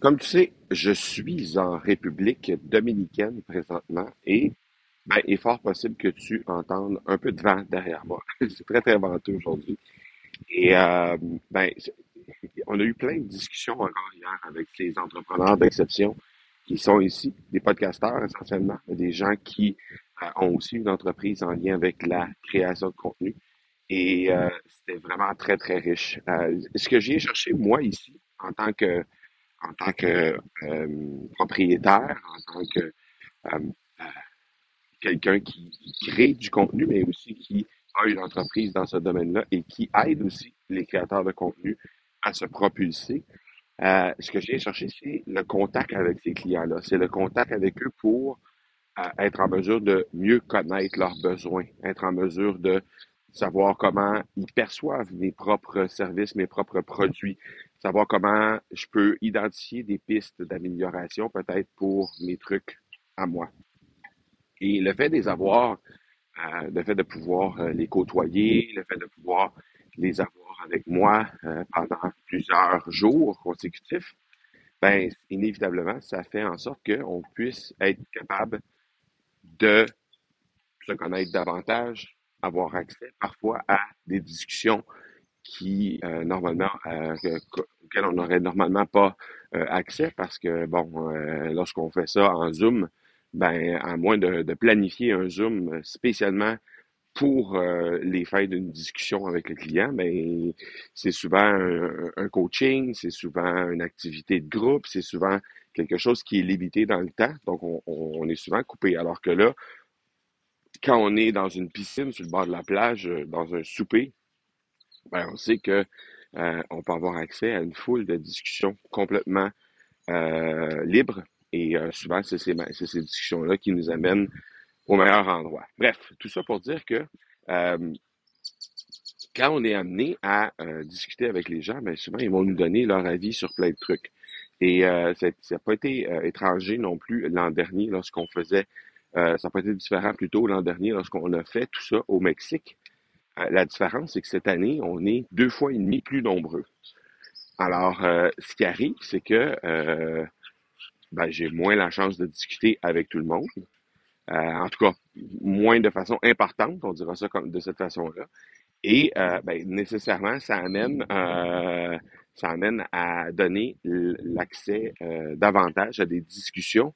Comme tu sais, je suis en République dominicaine présentement et il est fort possible que tu entendes un peu de vent derrière moi. C'est très, très venteux aujourd'hui. Et on a eu plein de discussions encore hier avec les entrepreneurs d'exception qui sont ici, des podcasteurs essentiellement, des gens qui ont aussi une entreprise en lien avec la création de contenu. Et c'était vraiment très, très riche. Ce que j'ai cherché, moi, ici, en tant que propriétaire, en tant que quelqu'un qui crée du contenu, mais aussi qui a une entreprise dans ce domaine-là et qui aide aussi les créateurs de contenu à se propulser. Ce que j'ai cherché, c'est le contact avec ces clients-là. C'est le contact avec eux pour être en mesure de mieux connaître leurs besoins, être en mesure de savoir comment ils perçoivent mes propres services, mes propres produits, savoir comment je peux identifier des pistes d'amélioration peut-être pour mes trucs à moi. Et le fait de les avoir, le fait de pouvoir les côtoyer, le fait de pouvoir les avoir avec moi pendant plusieurs jours consécutifs, inévitablement, ça fait en sorte qu'on puisse être capable de se connaître davantage, avoir accès parfois à des discussions qui normalement auxquelles on n'aurait normalement pas accès parce que lorsqu'on fait ça en Zoom, à moins de planifier un Zoom spécialement pour les fins d'une discussion avec le client, c'est souvent un coaching, c'est souvent une activité de groupe, c'est souvent quelque chose qui est limité dans le temps, donc on est souvent coupé, alors que là, quand on est dans une piscine, sur le bord de la plage, dans un souper, on sait que on peut avoir accès à une foule de discussions complètement libres et souvent, c'est ces discussions-là qui nous amènent au meilleur endroit. Bref, tout ça pour dire que quand on est amené à discuter avec les gens, souvent, ils vont nous donner leur avis sur plein de trucs. Et ça n'a pas été étranger non plus l'an dernier lorsqu'on faisait... ça n'a pas été différent plus tôt l'an dernier lorsqu'on a fait tout ça au Mexique. La différence, c'est que cette année, on est 2,5 fois plus nombreux. Alors, ce qui arrive, c'est que j'ai moins la chance de discuter avec tout le monde. En tout cas, moins de façon importante, on dira ça de cette façon-là. Et nécessairement, ça amène à donner l'accès davantage à des discussions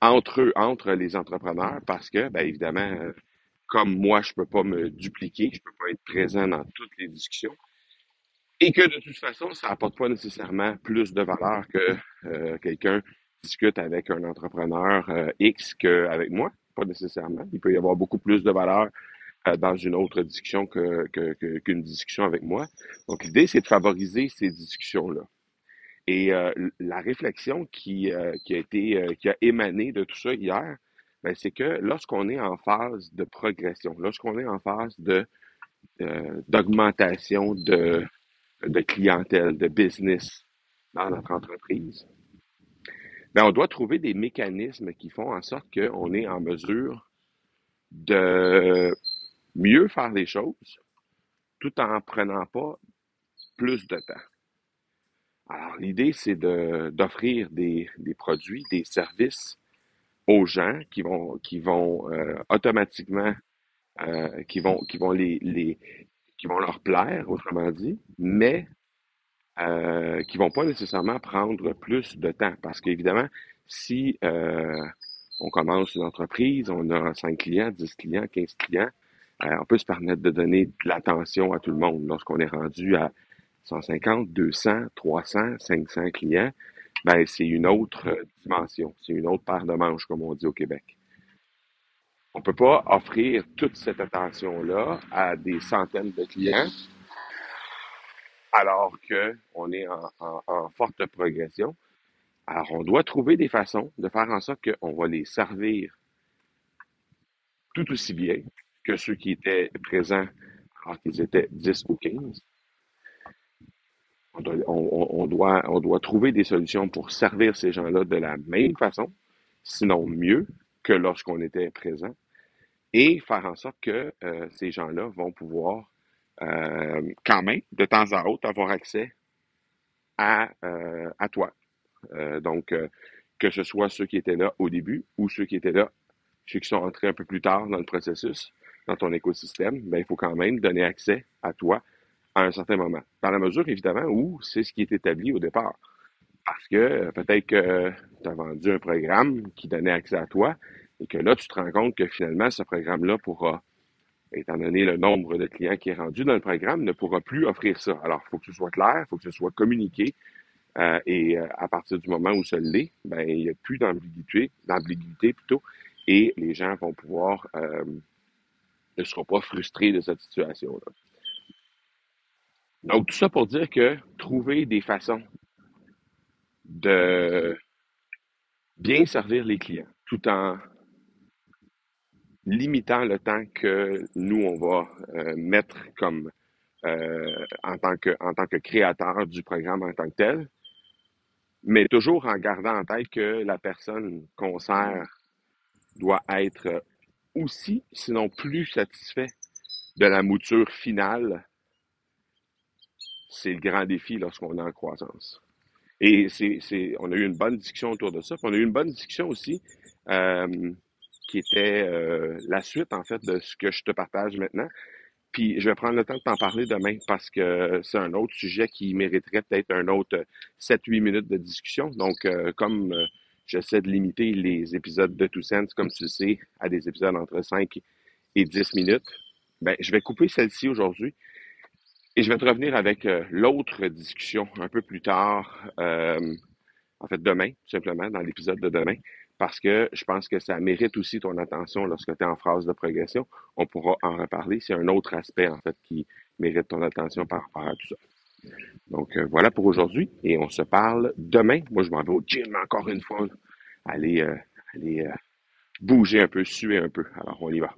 entre les entrepreneurs, parce que, évidemment, comme moi, je peux pas me dupliquer, je peux pas être présent dans toutes les discussions, et que, de toute façon, ça apporte pas nécessairement plus de valeur que quelqu'un discute avec un entrepreneur X qu'avec moi, pas nécessairement. Il peut y avoir beaucoup plus de valeur dans une autre discussion qu'une discussion avec moi. Donc, l'idée, c'est de favoriser ces discussions-là. Et la réflexion qui a émané de tout ça hier, c'est que lorsqu'on est en phase de progression, lorsqu'on est en phase d'augmentation de clientèle, de business dans notre entreprise, on doit trouver des mécanismes qui font en sorte qu'on est en mesure de mieux faire les choses tout en prenant pas plus de temps. Alors, l'idée, c'est d'offrir des produits, des services aux gens qui vont automatiquement leur plaire, autrement dit, mais qui vont pas nécessairement prendre plus de temps. Parce qu'évidemment, si on commence une entreprise, on a 5 clients, 10 clients, 15 clients, on peut se permettre de donner de l'attention à tout le monde lorsqu'on est rendu à 150, 200, 300, 500 clients, c'est une autre dimension, c'est une autre paire de manches, comme on dit au Québec. On ne peut pas offrir toute cette attention-là à des centaines de clients, alors qu'on est en forte progression. Alors, on doit trouver des façons de faire en sorte qu'on va les servir tout aussi bien que ceux qui étaient présents alors qu'ils étaient 10 ou 15. On doit trouver des solutions pour servir ces gens-là de la même façon, sinon mieux que lorsqu'on était présent, et faire en sorte que ces gens-là vont pouvoir quand même, de temps à autre, avoir accès à toi, Donc, que ce soit ceux qui étaient là au début ou ceux qui étaient là, ceux qui sont rentrés un peu plus tard dans le processus, dans ton écosystème, ben, il faut quand même donner accès à toi à un certain moment. Dans la mesure, évidemment, où c'est ce qui est établi au départ. Parce que peut-être que tu as vendu un programme qui donnait accès à toi et que là, tu te rends compte que finalement, ce programme-là pourra, étant donné le nombre de clients qui est rendu dans le programme, ne pourra plus offrir ça. Alors, il faut que ce soit clair, il faut que ce soit communiqué. Et à partir du moment où ça l'est, ben, il n'y a plus d'ambiguïté, et les gens vont pouvoir, ne seront pas frustrés de cette situation-là. Donc, tout ça pour dire que trouver des façons de bien servir les clients, tout en limitant le temps que nous, on va mettre comme en tant que créateur du programme en tant que tel, mais toujours en gardant en tête que la personne qu'on sert doit être aussi, sinon plus satisfait de la mouture finale. C'est le grand défi lorsqu'on est en croissance. Et on a eu une bonne discussion autour de ça. Puis on a eu une bonne discussion aussi qui était la suite, en fait, de ce que je te partage maintenant. Puis je vais prendre le temps de t'en parler demain parce que c'est un autre sujet qui mériterait peut-être un autre 7-8 minutes de discussion. Donc, comme j'essaie de limiter les épisodes de Two Cents, comme tu le sais, à des épisodes entre 5 et 10 minutes, ben je vais couper celle-ci aujourd'hui. Et je vais te revenir avec l'autre discussion un peu plus tard, en fait demain, tout simplement, dans l'épisode de demain, parce que je pense que ça mérite aussi ton attention lorsque tu es en phase de progression. On pourra en reparler. C'est un autre aspect, en fait, qui mérite ton attention par rapport à tout ça. Donc, voilà pour aujourd'hui et on se parle demain. Moi, je m'en vais au gym encore une fois. Allez bouger un peu, suer un peu. Alors, on y va.